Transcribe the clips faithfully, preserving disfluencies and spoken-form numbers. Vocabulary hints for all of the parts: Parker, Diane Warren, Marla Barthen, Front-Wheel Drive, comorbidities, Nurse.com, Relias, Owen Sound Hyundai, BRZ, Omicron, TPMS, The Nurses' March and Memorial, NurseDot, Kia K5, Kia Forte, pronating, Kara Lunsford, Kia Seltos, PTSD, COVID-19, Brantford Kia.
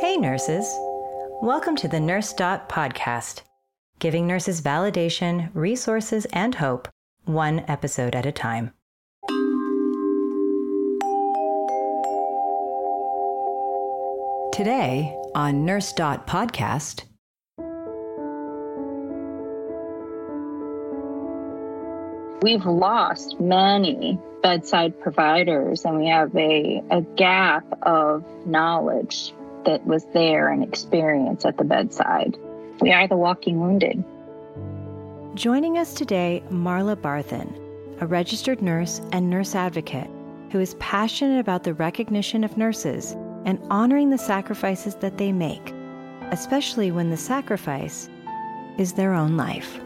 Hey, nurses. Welcome to the Nurse.dot Podcast, giving nurses validation, resources, and hope, one episode at a time. Today on Nurse.dot Podcast, we've lost many bedside providers, and we have a, a gap of knowledge that was there and experience at the bedside. We are the walking wounded. Joining us today, Marla Barthen, a registered nurse and nurse advocate who is passionate about the recognition of nurses and honoring the sacrifices that they make, especially when the sacrifice is their own life.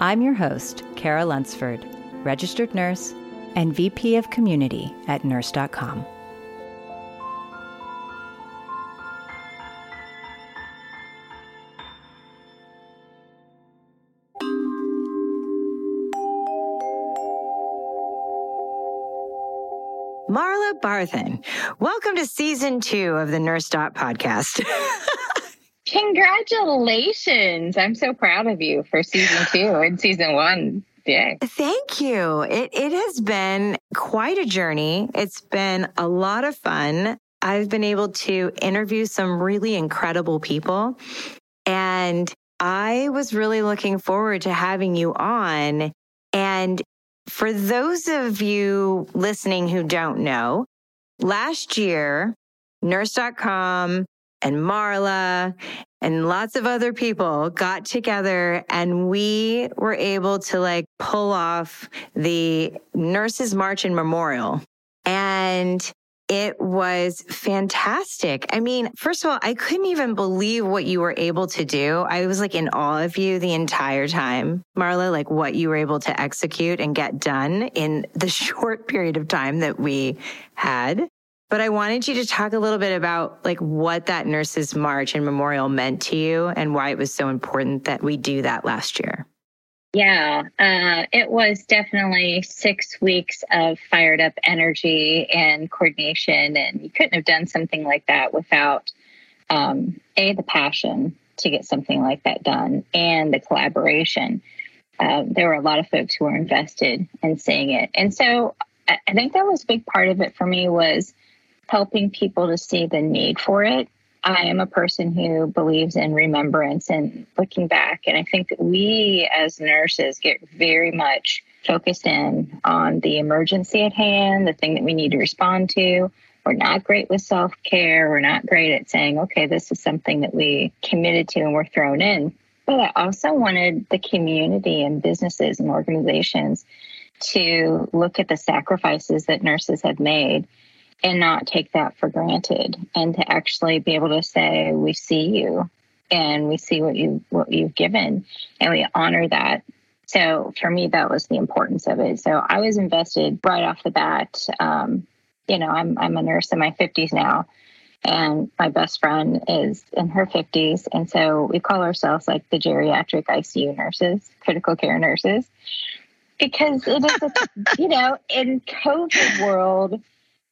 I'm your host, Kara Lunsford, registered nurse and V P of Community at Nurse dot com. Marla Barthen, welcome to season two of the Nurse.dot Podcast. Congratulations. I'm so proud of you for season two and season one. Yeah. Thank you. It it has been quite a journey. It's been a lot of fun. I've been able to interview some really incredible people, and I was really looking forward to having you on. And for those of you listening who don't know, last year, Nurse dot com and Marla and lots of other people got together, and we were able to like pull off the Nurses March and Memorial. And it was fantastic. I mean, first of all, I couldn't even believe what you were able to do. I was like in awe of you the entire time, Marla, like what you were able to execute and get done in the short period of time that we had. But I wanted you to talk a little bit about like what that Nurses March and Memorial meant to you and why it was so important that we do that last year. Yeah, uh, it was definitely six weeks of fired up energy and coordination. And you couldn't have done something like that without, um, A, the passion to get something like that done and the collaboration. Uh, there were a lot of folks who were invested in seeing it. And so I think that was a big part of it for me was helping people to see the need for it. I am a person who believes in remembrance and looking back. And I think that we as nurses get very much focused in on the emergency at hand, the thing that we need to respond to. We're not great with self-care. We're not great at saying, okay, this is something that we committed to and we're thrown in. But I also wanted the community and businesses and organizations to look at the sacrifices that nurses have made and not take that for granted, and to actually be able to say, we see you and we see what you what you've given and we honor that. So for me, that was the importance of it. So I was invested right off the bat. Um, you know, I'm I'm a nurse in my fifties now, and my best friend is in her fifties. And so we call ourselves like the geriatric I C U nurses, critical care nurses, because it is, a, you know, in COVID world,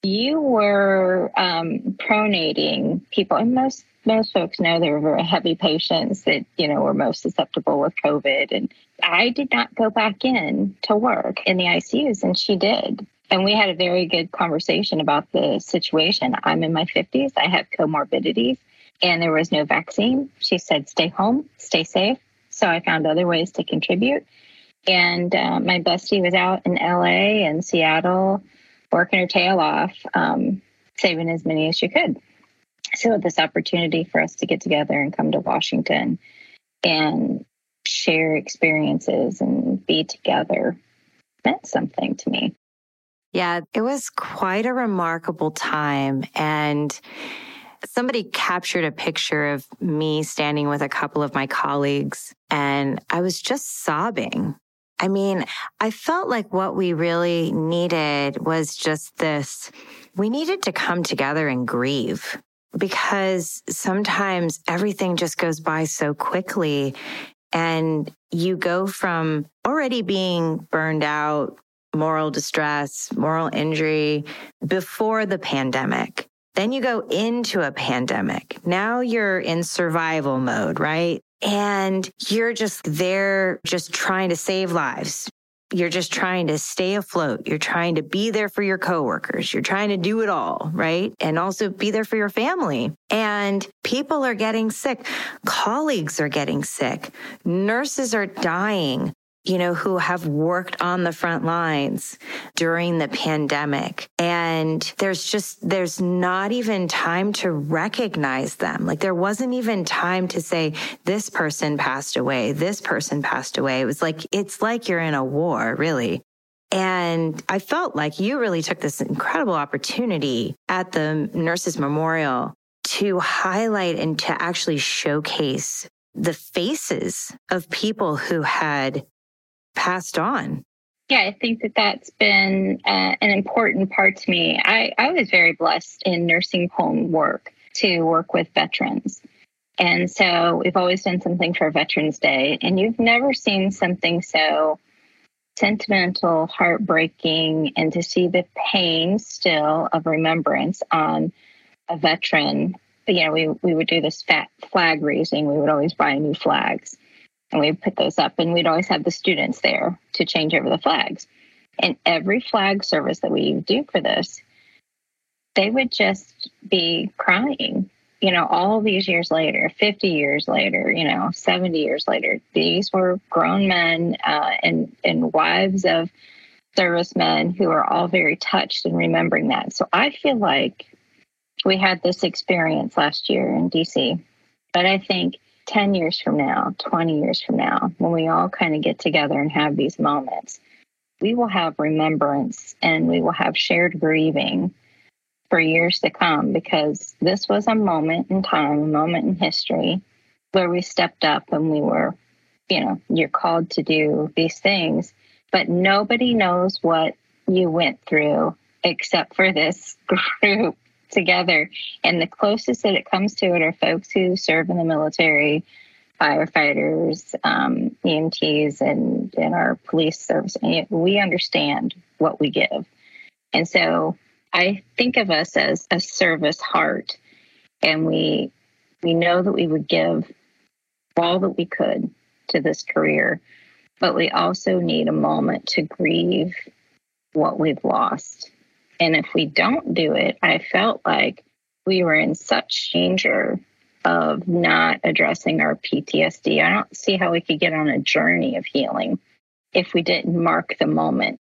you were um, pronating people, and most most folks know they were very heavy patients that, you know, were most susceptible with COVID. And I did not go back in to work in the I C Us, and she did. And we had a very good conversation about the situation. I'm in my fifties. I have comorbidities, and there was no vaccine. She said, stay home, stay safe. So I found other ways to contribute. And uh, my bestie was out in L A and Seattle, working her tail off, um, saving as many as she could. So this opportunity for us to get together and come to Washington and share experiences and be together meant something to me. Yeah, it was quite a remarkable time. And somebody captured a picture of me standing with a couple of my colleagues, and I was just sobbing. I mean, I felt like what we really needed was just this. We needed to come together and grieve, because sometimes everything just goes by so quickly, and you go from already being burned out, moral distress, moral injury before the pandemic. Then you go into a pandemic. Now you're in survival mode, right? And you're just there just trying to save lives. You're just trying to stay afloat. You're trying to be there for your coworkers. You're trying to do it all, right? And also be there for your family. And people are getting sick. Colleagues are getting sick. Nurses are dying, you know, who have worked on the front lines during the pandemic. And there's just, there's not even time to recognize them. Like there wasn't even time to say, this person passed away, this person passed away. It was like, it's like you're in a war, really. And I felt like you really took this incredible opportunity at the Nurses Memorial to highlight and to actually showcase the faces of people who had passed on. Yeah, I think that that's been uh, an important part to me. I, I was very blessed in nursing home work to work with veterans. And so we've always done something for Veterans Day. And you've never seen something so sentimental, heartbreaking, and to see the pain still of remembrance on a veteran. But, you know, we, we would do this fat flag raising. We would always buy new flags. And we put those up, and we'd always have the students there to change over the flags. And every flag service that we do for this, they would just be crying, you know, all these years later, fifty years later, you know, seventy years later. These were grown men uh, and, and wives of servicemen who are all very touched and remembering that. So I feel like we had this experience last year in D C, but I think ten years from now, twenty years from now, when we all kind of get together and have these moments, we will have remembrance and we will have shared grieving for years to come, because this was a moment in time, a moment in history where we stepped up and we were, you know, you're called to do these things, but nobody knows what you went through except for this group together. And the closest that it comes to it are folks who serve in the military, firefighters, um, E M Ts, and, and our police service. And we understand what we give. And so I think of us as a service heart, and we we know that we would give all that we could to this career, but we also need a moment to grieve what we've lost. And if we don't do it, I felt like we were in such danger of not addressing our P T S D. I don't see how we could get on a journey of healing if we didn't mark the moment.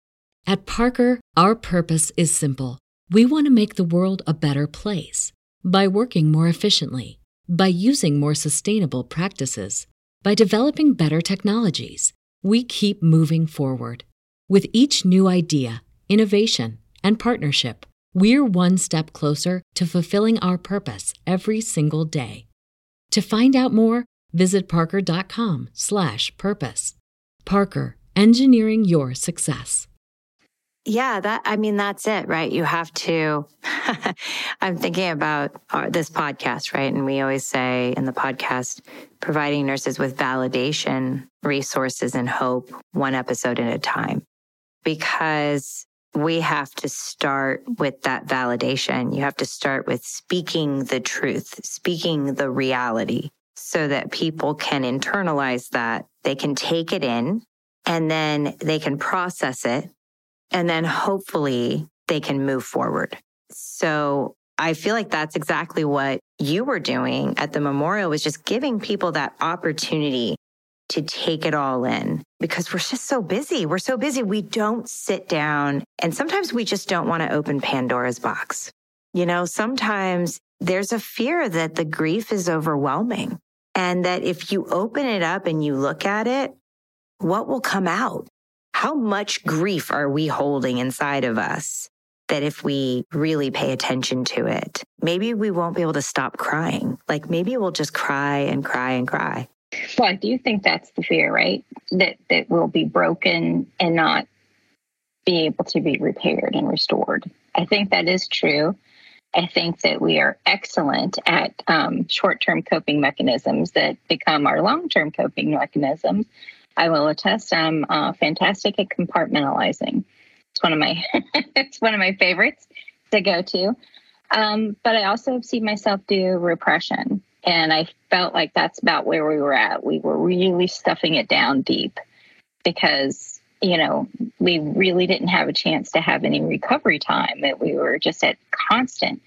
At Parker, our purpose is simple. We want to make the world a better place by working more efficiently, by using more sustainable practices, by developing better technologies. We keep moving forward with each new idea, innovation, and partnership. We're one step closer to fulfilling our purpose every single day. To find out more, visit parker.com slash purpose. Parker, engineering your success. Yeah, that, I mean, that's it, right? You have to, I'm thinking about our, this podcast, right? And we always say in the podcast, providing nurses with validation, resources, and hope, one episode at a time. Because we have to start with that validation. You have to start with speaking the truth, speaking the reality, so that people can internalize that. They can take it in, and then they can process it, and then hopefully they can move forward. So I feel like that's exactly what you were doing at the memorial, was just giving people that opportunity to take it all in, because we're just so busy. We're so busy. We don't sit down. And sometimes we just don't want to open Pandora's box. You know, sometimes there's a fear that the grief is overwhelming, and that if you open it up and you look at it, what will come out? How much grief are we holding inside of us that if we really pay attention to it, maybe we won't be able to stop crying. Like maybe we'll just cry and cry and cry. Well, I do think that's the fear, right? That that we'll be broken and not be able to be repaired and restored. I think that is true. I think that we are excellent at um, short-term coping mechanisms that become our long-term coping mechanisms. I will attest, I'm uh, fantastic at compartmentalishing. It's one of my it's one of my favorites to go to. Um, but I also have seen myself do repression. And I felt like that's about where we were at. We were really stuffing it down deep because, you know, we really didn't have a chance to have any recovery time. That we were just at constant,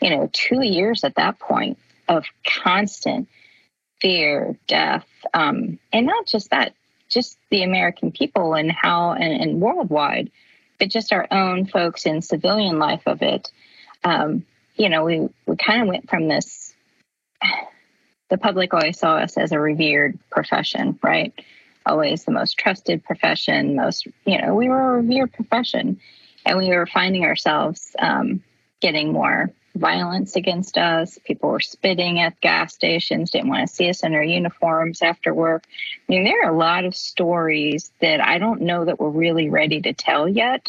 you know, two years at that point of constant fear, death, um, and not just that, just the American people and how, and, and worldwide, but just our own folks in civilian life of it. Um, you know, we, we kind of went from this, the public always saw us as a revered profession, right? Always the most trusted profession, most, you know, we were a revered profession, and we were finding ourselves um, getting more violence against us. People were spitting at gas stations, didn't want to see us in our uniforms after work. I mean, there are a lot of stories that I don't know that we're really ready to tell yet,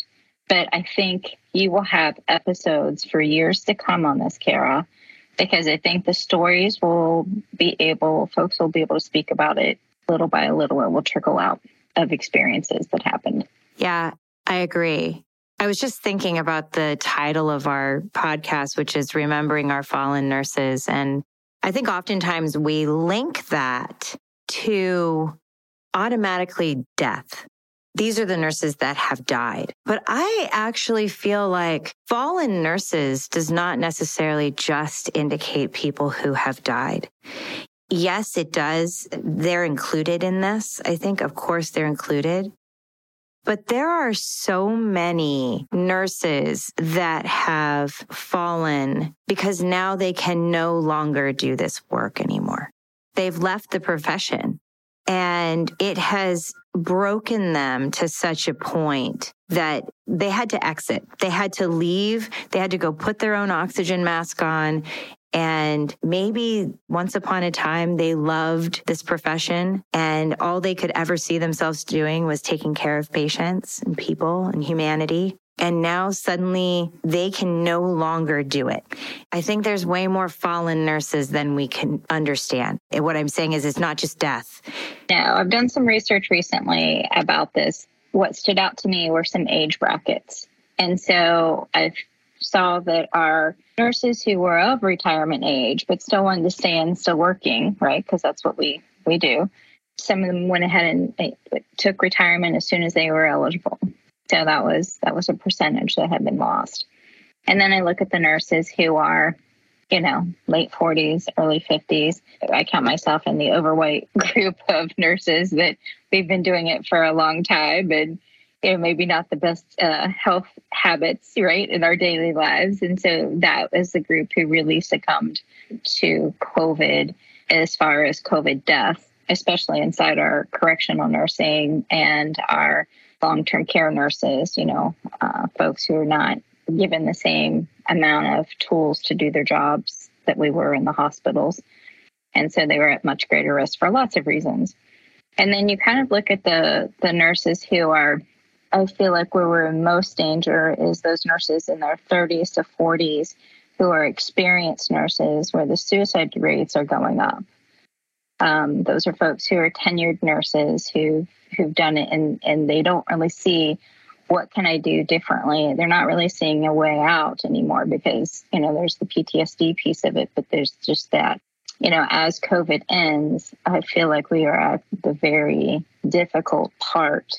but I think you will have episodes for years to come on this, Kara, because I think the stories will be able, folks will be able to speak about it little by little. It will trickle out of experiences that happened. Yeah, I agree. I was just thinking about the title of our podcast, which is Remembering Our Fallen Nurses. And I think oftentimes we link that to automatically death. These are the nurses that have died. But I actually feel like fallen nurses does not necessarily just indicate people who have died. Yes, it does. They're included in this. I think, of course, they're included. But there are so many nurses that have fallen because now they can no longer do this work anymore. They've left the profession, and it has broken them to such a point that they had to exit. They had to leave. They had to go put their own oxygen mask on. And maybe once upon a time, they loved this profession, and all they could ever see themselves doing was taking care of patients and people and humanity. And now suddenly they can no longer do it. I think there's way more fallen nurses than we can understand. And what I'm saying is it's not just death. No, I've done some research recently about this. What stood out to me were some age brackets. And so I've saw that our nurses who were of retirement age, but still wanted to stay in, still working, right? Because that's what we, we do. Some of them went ahead and they took retirement as soon as they were eligible. So that was, that was a percentage that had been lost. And then I look at the nurses who are, you know, late forties, early fifties. I count myself in the overweight group of nurses that we've been doing it for a long time, and you know, maybe not the best uh, health habits, right, in our daily lives. And so that was the group who really succumbed to COVID as far as COVID death, especially inside our correctional nursing and our long-term care nurses, you know, uh, folks who are not given the same amount of tools to do their jobs that we were in the hospitals. And so they were at much greater risk for lots of reasons. And then you kind of look at the the nurses who are, I feel like where we're in most danger is those nurses in their thirties to forties who are experienced nurses, where the suicide rates are going up. Um, those are folks who are tenured nurses who, who've done it, and, and they don't really see what can I do differently. They're not really seeing a way out anymore because, you know, there's the P T S D piece of it, but there's just that. You know, as COVID ends, I feel like we are at the very difficult part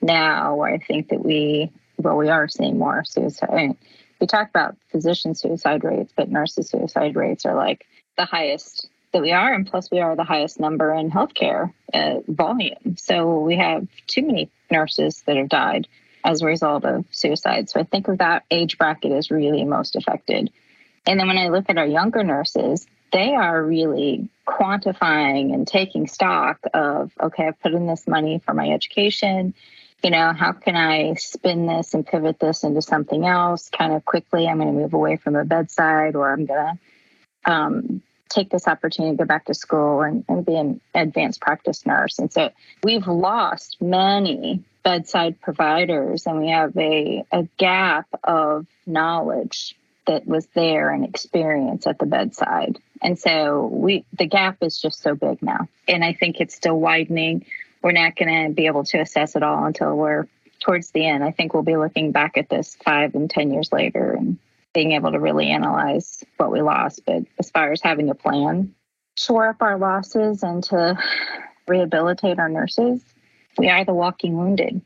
now, where I think that we, well, we are seeing more suicide. I mean, we talk about physician suicide rates, but nurses' suicide rates are like the highest that we are. And plus we are the highest number in healthcare uh, volume. So we have too many nurses that have died as a result of suicide. So I think that age bracket is really most affected. And then when I look at our younger nurses, they are really quantifying and taking stock of, okay, I've put in this money for my education. You know, how can I spin this and pivot this into something else kind of quickly? I'm going to move away from a bedside, or I'm going to um, take this opportunity to go back to school and, and be an advanced practice nurse. And so we've lost many bedside providers, and we have a, a gap of knowledge that was there and experience at the bedside. And so we, the gap is just so big now. And I think it's still widening. We're not going to be able to assess it all until we're towards the end. I think we'll be looking back at this five and ten years later and being able to really analyze what we lost. But as far as having a plan, shore up our losses and to rehabilitate our nurses, we are the walking wounded.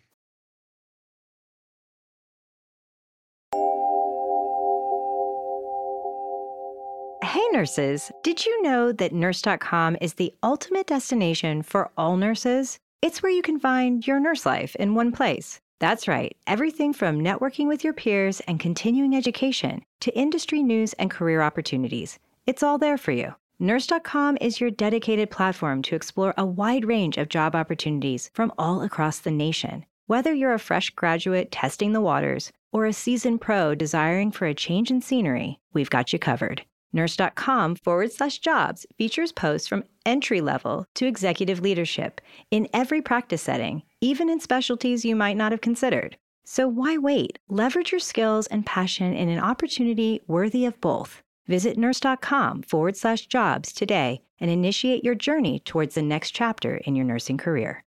Hey nurses, did you know that Nurse dot com is the ultimate destination for all nurses? It's where you can find your nurse life in one place. That's right, everything from networking with your peers and continuing education to industry news and career opportunities. It's all there for you. Nurse dot com is your dedicated platform to explore a wide range of job opportunities from all across the nation. Whether you're a fresh graduate testing the waters or a seasoned pro desiring for a change in scenery, we've got you covered. Nurse.com forward slash jobs features posts from entry level to executive leadership in every practice setting, even in specialties you might not have considered. So why wait? Leverage your skills and passion in an opportunity worthy of both. Visit nurse.com forward slash jobs today and initiate your journey towards the next chapter in your nursing career.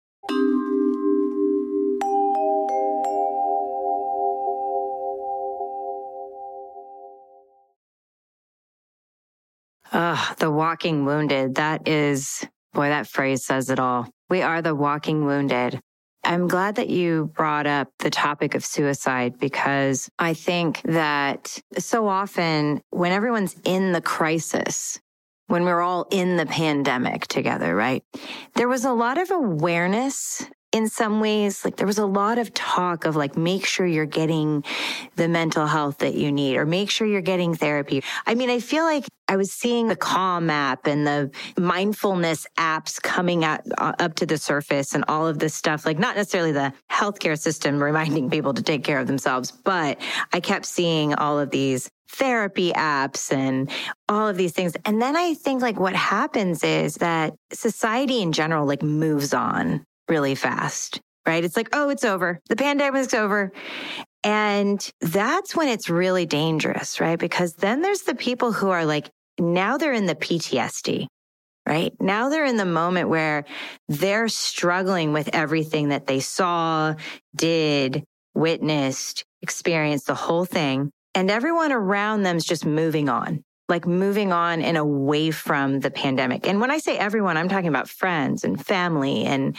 Ugh, the walking wounded. That is, boy, that phrase says it all. We are the walking wounded. I'm glad that you brought up the topic of suicide, because I think that so often when everyone's in the crisis, when we're all in the pandemic together, right? There was a lot of awareness in some ways. Like there was a lot of talk of like, make sure you're getting the mental health that you need, or make sure you're getting therapy. I mean, I feel like I was seeing the Calm app and the mindfulness apps coming out, uh, up to the surface and all of this stuff, like not necessarily the healthcare system reminding people to take care of themselves, but I kept seeing all of these therapy apps and all of these things. And then I think like what happens is that society in general, like moves on really fast, right? It's like, oh, it's over. The pandemic's over. And that's when it's really dangerous, right? Because then there's the people who are like, now they're in the P T S D, right? Now they're in the moment where they're struggling with everything that they saw, did, witnessed, experienced, the whole thing. And everyone around them's just moving on. like moving on and away from the pandemic. And when I say everyone, I'm talking about friends and family. And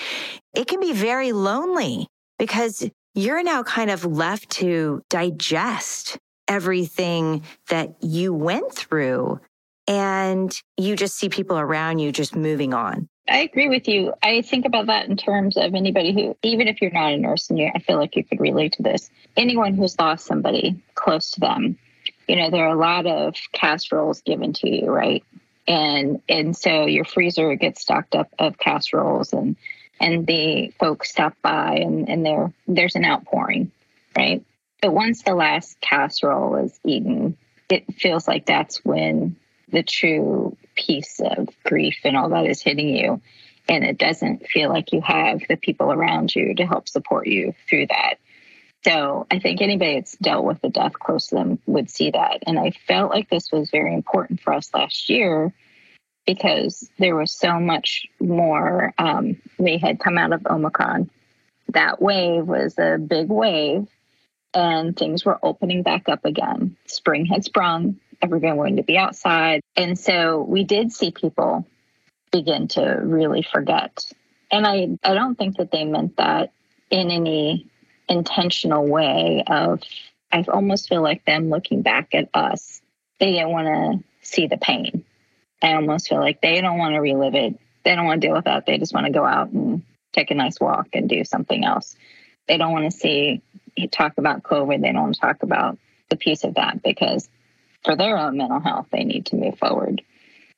it can be very lonely because you're now kind of left to digest everything that you went through. And you just see people around you just moving on. I agree with you. I think about that in terms of anybody who, even if you're not a nurse, and you, I feel like you could relate to this, anyone who's lost somebody close to them. You know, there are a lot of casseroles given to you, right? And and so your freezer gets stocked up of casseroles, and and the folks stop by, and, and there there's an outpouring, right? But once the last casserole is eaten, it feels like that's when the true piece of grief and all that is hitting you. And it doesn't feel like you have the people around you to help support you through that. So I think anybody that's dealt with the death close to them would see that. And I felt like this was very important for us last year because there was so much more. Um, we had come out of Omicron. That wave was a big wave and things were opening back up again. Spring had sprung. Everyone wanted to be outside. And so we did see people begin to really forget. And I, I don't think that they meant that in any intentional way of, I almost feel like them looking back at us. They didn't want to see the pain. I almost feel like they don't want to relive it. They don't want to deal with that. They just want to go out and take a nice walk and do something else. They don't want to see, talk about COVID. They don't want to talk about the piece of that because for their own mental health, they need to move forward.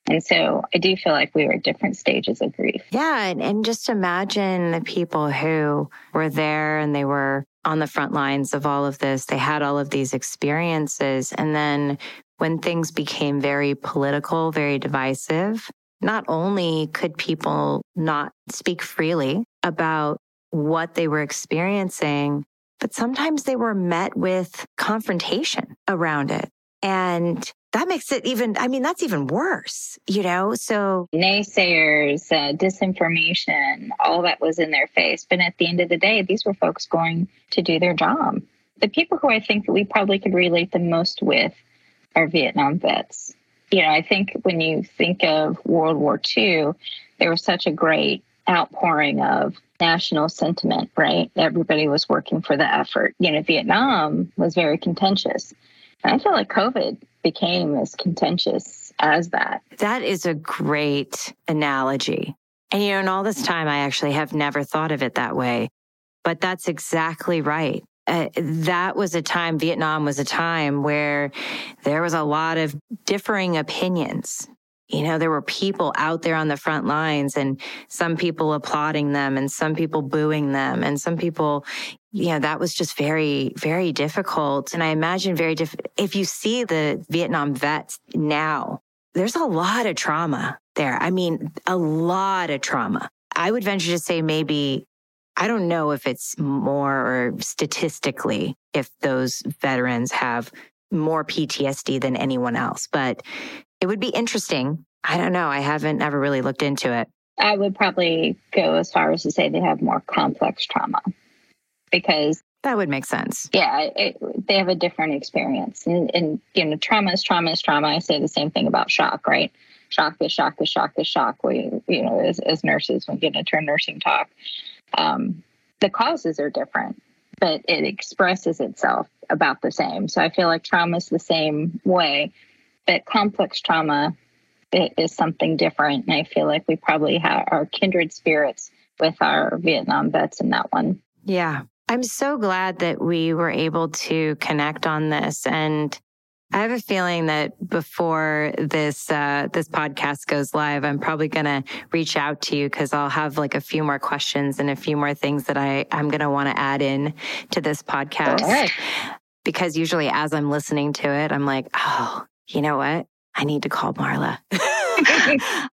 And so I do feel like we were at different stages of grief. Yeah. And, and just imagine the people who were there and they were on the front lines of all of this. They had all of these experiences. And then when things became very political, very divisive, not only could people not speak freely about what they were experiencing, but sometimes they were met with confrontation around it. And that makes it even, I mean, that's even worse, you know, so. Naysayers, uh, disinformation, all that was in their face. But at the end of the day, these were folks going to do their job. The people who I think that we probably could relate the most with are Vietnam vets. You know, I think when you think of World War Two, there was such a great outpouring of national sentiment, right? Everybody was working for the effort. You know, Vietnam was very contentious. And I feel like COVID became as contentious as that. That is a great analogy. And, you know, in all this time, I actually have never thought of it that way. But that's exactly right. Uh, that was a time, Vietnam was a time where there was a lot of differing opinions. You know, there were people out there on the front lines and some people applauding them and some people booing them and some people, you know, that was just very, very difficult. And I imagine very diff- if you see the Vietnam vets now, there's a lot of trauma there. I mean, a lot of trauma. I would venture to say maybe I don't know if it's more or statistically if those veterans have more P T S D than anyone else, but it would be interesting. I don't know. I haven't ever really looked into it. I would probably go as far as to say they have more complex trauma because... That would make sense. Yeah, it, they have a different experience. And, and, you know, trauma is trauma is trauma. I say the same thing about shock, right? Shock is shock is shock is shock. We, you know, as, as nurses, when we get into our nursing talk, Um, the causes are different, but it expresses itself about the same. So I feel like trauma is the same way, but complex trauma is something different. And I feel like we probably have our kindred spirits with our Vietnam vets in that one. Yeah. I'm so glad that we were able to connect on this. And I have a feeling that before this uh, this podcast goes live, I'm probably going to reach out to you because I'll have like a few more questions and a few more things that I, I'm going to want to add in to this podcast. All right. Because usually as I'm listening to it, I'm like, oh, you know what? I need to call Marla.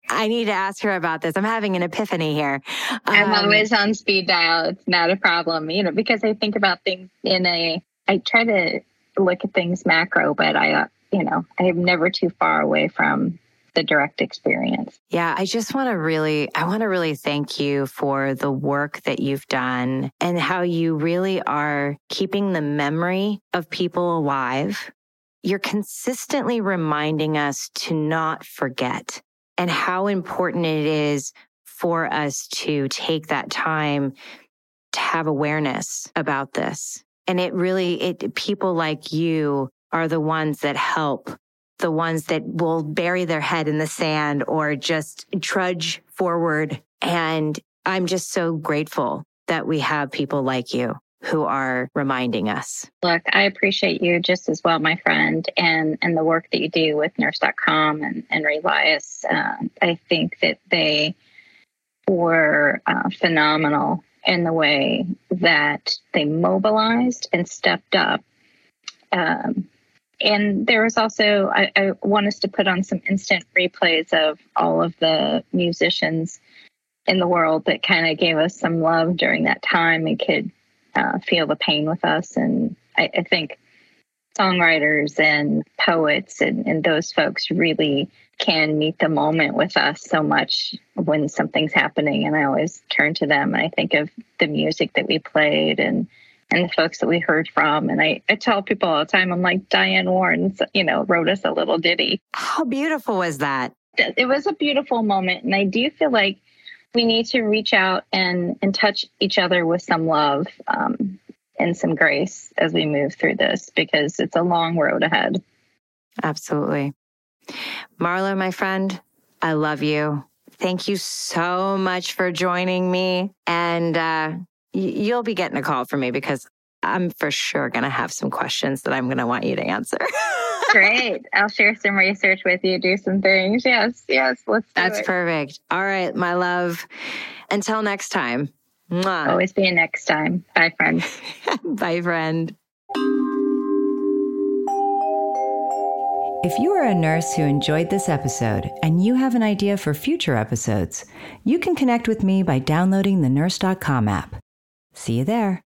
I need to ask her about this. I'm having an epiphany here. Um, I'm always on speed dial. It's not a problem, you know, because I think about things in a, I try to look at things macro, but I, you know, I am never too far away from the direct experience. Yeah. I just want to really, I want to really thank you for the work that you've done and how you really are keeping the memory of people alive. You're consistently reminding us to not forget and how important it is for us to take that time to have awareness about this. And it really, it people like you are the ones that help, the ones that will bury their head in the sand or just trudge forward. And I'm just so grateful that we have people like you who are reminding us. Look, I appreciate you just as well, my friend, and, and the work that you do with nurse dot com and, and Relias. Uh, I think that they were uh, phenomenal in the way that they mobilized and stepped up. Um, and there was also, I, I want us to put on some instant replays of all of the musicians in the world that kind of gave us some love during that time and could uh, feel the pain with us. And I, I think songwriters and poets and, and those folks really can meet the moment with us so much when something's happening. And I always turn to them. And I think of the music that we played and, and the folks that we heard from. And I, I tell people all the time, I'm like, Diane Warren, you know, wrote us a little ditty. How beautiful was that? It was a beautiful moment. And I do feel like we need to reach out and, and touch each other with some love um, and some grace as we move through this, because it's a long road ahead. Absolutely. Marla, my friend, I love you. Thank you so much for joining me. And uh, you'll be getting a call from me because I'm for sure going to have some questions that I'm going to want you to answer. Great. I'll share some research with you, do some things. Yes, yes, let's do That's it. That's perfect. All right, my love. Until next time. Mwah. Always be next time. Bye, friend. Bye, friend. If you are a nurse who enjoyed this episode and you have an idea for future episodes, you can connect with me by downloading the nurse dot com app. See you there.